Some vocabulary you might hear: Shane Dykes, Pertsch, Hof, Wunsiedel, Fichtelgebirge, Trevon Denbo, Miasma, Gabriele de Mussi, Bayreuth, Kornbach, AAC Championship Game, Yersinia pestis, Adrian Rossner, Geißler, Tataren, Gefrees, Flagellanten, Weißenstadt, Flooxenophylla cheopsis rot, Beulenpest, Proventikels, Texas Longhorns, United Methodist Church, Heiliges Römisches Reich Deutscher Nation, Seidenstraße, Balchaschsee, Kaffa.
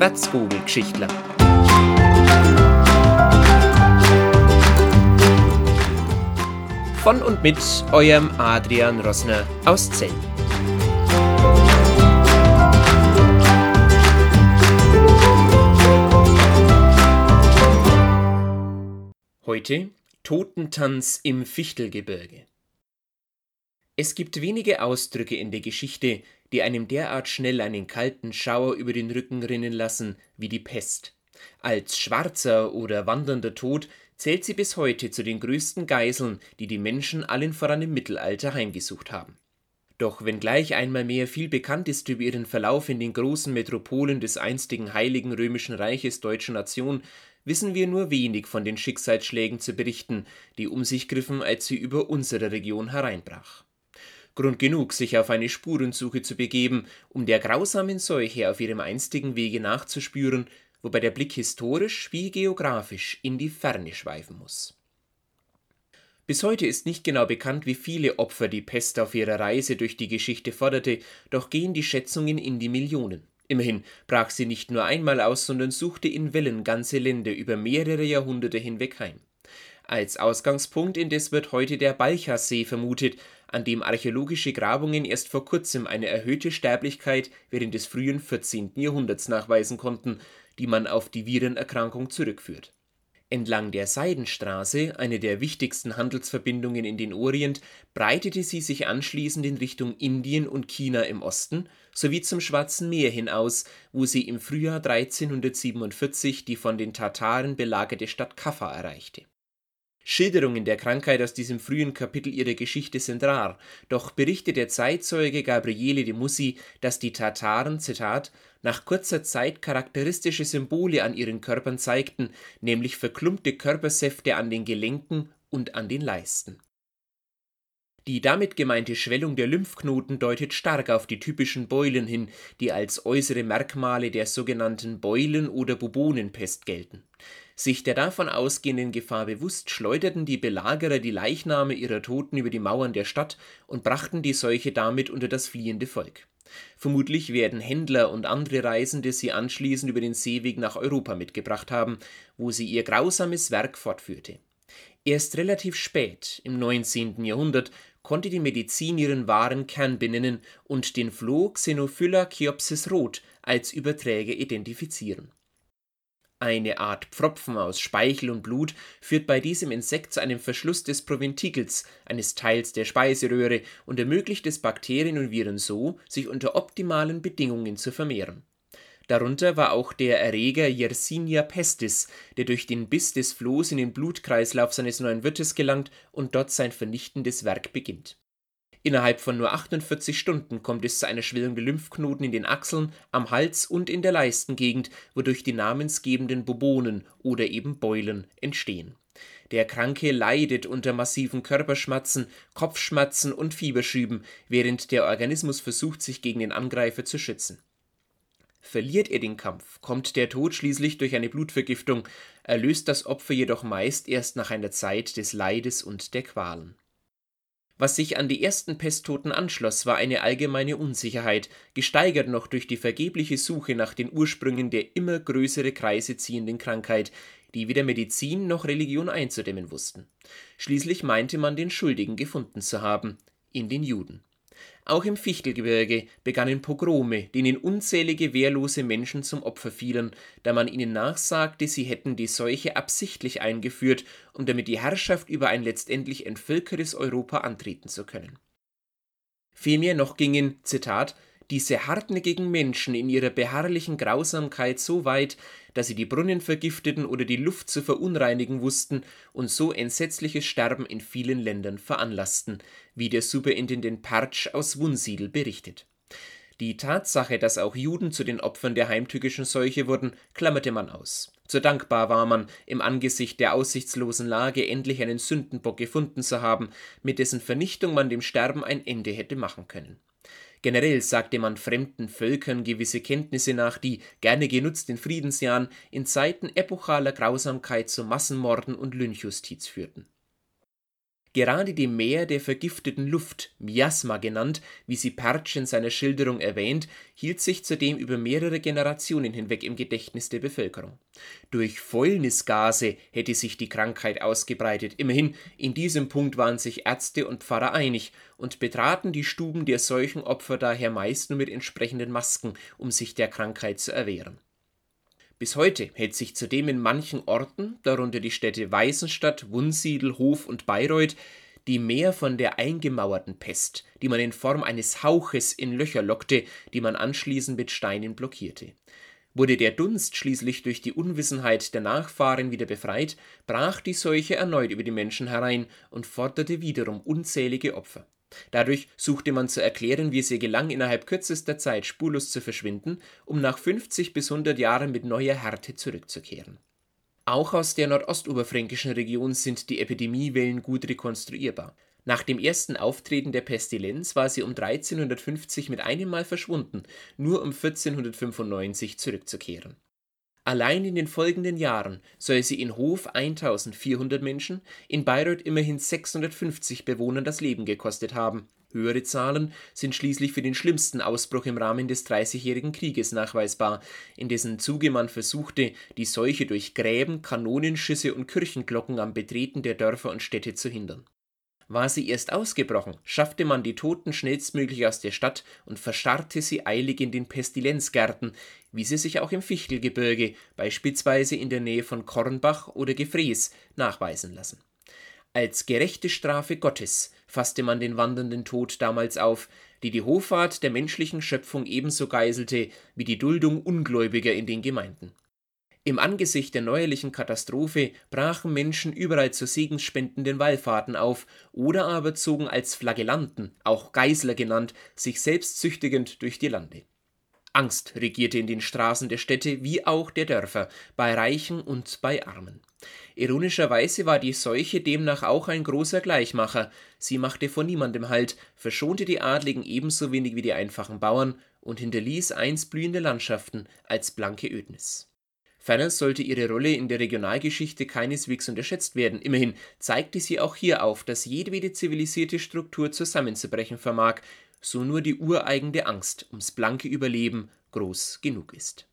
was Vogelgeschichtler. Von und mit eurem Adrian Rossner aus Zell. Heute Totentanz im Fichtelgebirge. Es gibt wenige Ausdrücke in der Geschichte, die einem derart schnell einen kalten Schauer über den Rücken rinnen lassen wie die Pest. Als schwarzer oder wandernder Tod zählt sie bis heute zu den größten Geißeln, die die Menschen allen voran im Mittelalter heimgesucht haben. Doch wenngleich einmal mehr viel bekannt ist über ihren Verlauf in den großen Metropolen des einstigen Heiligen Römischen Reiches Deutscher Nation, wissen wir nur wenig von den Schicksalsschlägen zu berichten, die um sich griffen, als sie über unsere Region hereinbrach. Grund genug, sich auf eine Spurensuche zu begeben, um der grausamen Seuche auf ihrem einstigen Wege nachzuspüren, wobei der Blick historisch wie geografisch in die Ferne schweifen muss. Bis heute ist nicht genau bekannt, wie viele Opfer die Pest auf ihrer Reise durch die Geschichte forderte, doch gehen die Schätzungen in die Millionen. Immerhin brach sie nicht nur einmal aus, sondern suchte in Wellen ganze Länder über mehrere Jahrhunderte hinweg heim. Als Ausgangspunkt indes wird heute der Balchaschsee vermutet, an dem archäologische Grabungen erst vor kurzem eine erhöhte Sterblichkeit während des frühen 14. Jahrhunderts nachweisen konnten, die man auf die Virenerkrankung zurückführt. Entlang der Seidenstraße, eine der wichtigsten Handelsverbindungen in den Orient, breitete sie sich anschließend in Richtung Indien und China im Osten sowie zum Schwarzen Meer hin aus, wo sie im Frühjahr 1347 die von den Tataren belagerte Stadt Kaffa erreichte. Schilderungen der Krankheit aus diesem frühen Kapitel ihrer Geschichte sind rar, doch berichtet der Zeitzeuge Gabriele de Mussi, dass die Tataren, Zitat, nach kurzer Zeit charakteristische Symbole an ihren Körpern zeigten, nämlich verklumpte Körpersäfte an den Gelenken und an den Leisten. Die damit gemeinte Schwellung der Lymphknoten deutet stark auf die typischen Beulen hin, die als äußere Merkmale der sogenannten Beulen- oder Bubonenpest gelten. Sich der davon ausgehenden Gefahr bewusst, schleuderten die Belagerer die Leichname ihrer Toten über die Mauern der Stadt und brachten die Seuche damit unter das fliehende Volk. Vermutlich werden Händler und andere Reisende sie anschließend über den Seeweg nach Europa mitgebracht haben, wo sie ihr grausames Werk fortführte. Erst relativ spät, im 19. Jahrhundert, konnte die Medizin ihren wahren Kern benennen und den Flooxenophylla cheopsis rot als Überträger identifizieren. Eine Art Pfropfen aus Speichel und Blut führt bei diesem Insekt zu einem Verschluss des Proventikels, eines Teils der Speiseröhre, und ermöglicht es Bakterien und Viren so, sich unter optimalen Bedingungen zu vermehren. Darunter war auch der Erreger Yersinia pestis, der durch den Biss des Flohs in den Blutkreislauf seines neuen Wirtes gelangt und dort sein vernichtendes Werk beginnt. Innerhalb von nur 48 Stunden kommt es zu einer Schwellung der Lymphknoten in den Achseln, am Hals und in der Leistengegend, wodurch die namensgebenden Bubonen oder eben Beulen entstehen. Der Kranke leidet unter massiven Körperschmerzen, Kopfschmerzen und Fieberschüben, während der Organismus versucht, sich gegen den Angreifer zu schützen. Verliert er den Kampf, kommt der Tod schließlich durch eine Blutvergiftung, erlöst das Opfer jedoch meist erst nach einer Zeit des Leides und der Qualen. Was sich an die ersten Pesttoten anschloss, war eine allgemeine Unsicherheit, gesteigert noch durch die vergebliche Suche nach den Ursprüngen der immer größere Kreise ziehenden Krankheit, die weder Medizin noch Religion einzudämmen wussten. Schließlich meinte man, den Schuldigen gefunden zu haben, in den Juden. Auch im Fichtelgebirge begannen Pogrome, denen unzählige wehrlose Menschen zum Opfer fielen, da man ihnen nachsagte, sie hätten die Seuche absichtlich eingeführt, um damit die Herrschaft über ein letztendlich entvölkertes Europa antreten zu können. Vielmehr noch gingen, Zitat, diese hartnäckigen Menschen in ihrer beharrlichen Grausamkeit so weit, dass sie die Brunnen vergifteten oder die Luft zu verunreinigen wussten und so entsetzliches Sterben in vielen Ländern veranlassten, wie der Superintendent Pertsch aus Wunsiedel berichtet. Die Tatsache, dass auch Juden zu den Opfern der heimtückischen Seuche wurden, klammerte man aus. So dankbar war man, im Angesicht der aussichtslosen Lage endlich einen Sündenbock gefunden zu haben, mit dessen Vernichtung man dem Sterben ein Ende hätte machen können. Generell sagte man fremden Völkern gewisse Kenntnisse nach, die, gerne genutzt in Friedensjahren, in Zeiten epochaler Grausamkeit zu Massenmorden und Lynchjustiz führten. Gerade dem Meer der vergifteten Luft, Miasma genannt, wie sie Pertsch in seiner Schilderung erwähnt, hielt sich zudem über mehrere Generationen hinweg im Gedächtnis der Bevölkerung. Durch Fäulnisgase hätte sich die Krankheit ausgebreitet. Immerhin, in diesem Punkt waren sich Ärzte und Pfarrer einig und betraten die Stuben der Seuchenopfer daher meist nur mit entsprechenden Masken, um sich der Krankheit zu erwehren. Bis heute hält sich zudem in manchen Orten, darunter die Städte Weißenstadt, Wunsiedel, Hof und Bayreuth, die Mär von der eingemauerten Pest, die man in Form eines Hauches in Löcher lockte, die man anschließend mit Steinen blockierte. Wurde der Dunst schließlich durch die Unwissenheit der Nachfahren wieder befreit, brach die Seuche erneut über die Menschen herein und forderte wiederum unzählige Opfer. Dadurch suchte man zu erklären, wie es ihr gelang, innerhalb kürzester Zeit spurlos zu verschwinden, um nach 50 bis 100 Jahren mit neuer Härte zurückzukehren. Auch aus der nordostoberfränkischen Region sind die Epidemiewellen gut rekonstruierbar. Nach dem ersten Auftreten der Pestilenz war sie um 1350 mit einem Mal verschwunden, nur um 1495 zurückzukehren. Allein in den folgenden Jahren soll sie in Hof 1400 Menschen, in Bayreuth immerhin 650 Bewohnern das Leben gekostet haben. Höhere Zahlen sind schließlich für den schlimmsten Ausbruch im Rahmen des Dreißigjährigen Krieges nachweisbar, in dessen Zuge man versuchte, die Seuche durch Gräben, Kanonenschüsse und Kirchenglocken am Betreten der Dörfer und Städte zu hindern. War sie erst ausgebrochen, schaffte man die Toten schnellstmöglich aus der Stadt und verscharrte sie eilig in den Pestilenzgärten, wie sie sich auch im Fichtelgebirge, beispielsweise in der Nähe von Kornbach oder Gefrees, nachweisen lassen. Als gerechte Strafe Gottes fasste man den wandernden Tod damals auf, die die Hoffart der menschlichen Schöpfung ebenso geißelte wie die Duldung Ungläubiger in den Gemeinden. Im Angesicht der neuerlichen Katastrophe brachen Menschen überall zu segensspendenden Wallfahrten auf oder aber zogen als Flagellanten, auch Geißler genannt, sich selbstzüchtigend durch die Lande. Angst regierte in den Straßen der Städte wie auch der Dörfer, bei Reichen und bei Armen. Ironischerweise war die Seuche demnach auch ein großer Gleichmacher. Sie machte vor niemandem Halt, verschonte die Adligen ebenso wenig wie die einfachen Bauern und hinterließ einst blühende Landschaften als blanke Ödnis. Ferner sollte ihre Rolle in der Regionalgeschichte keineswegs unterschätzt werden. Immerhin zeigte sie auch hier auf, dass jedwede zivilisierte Struktur zusammenzubrechen vermag, so nur die ureigene Angst ums blanke Überleben groß genug ist.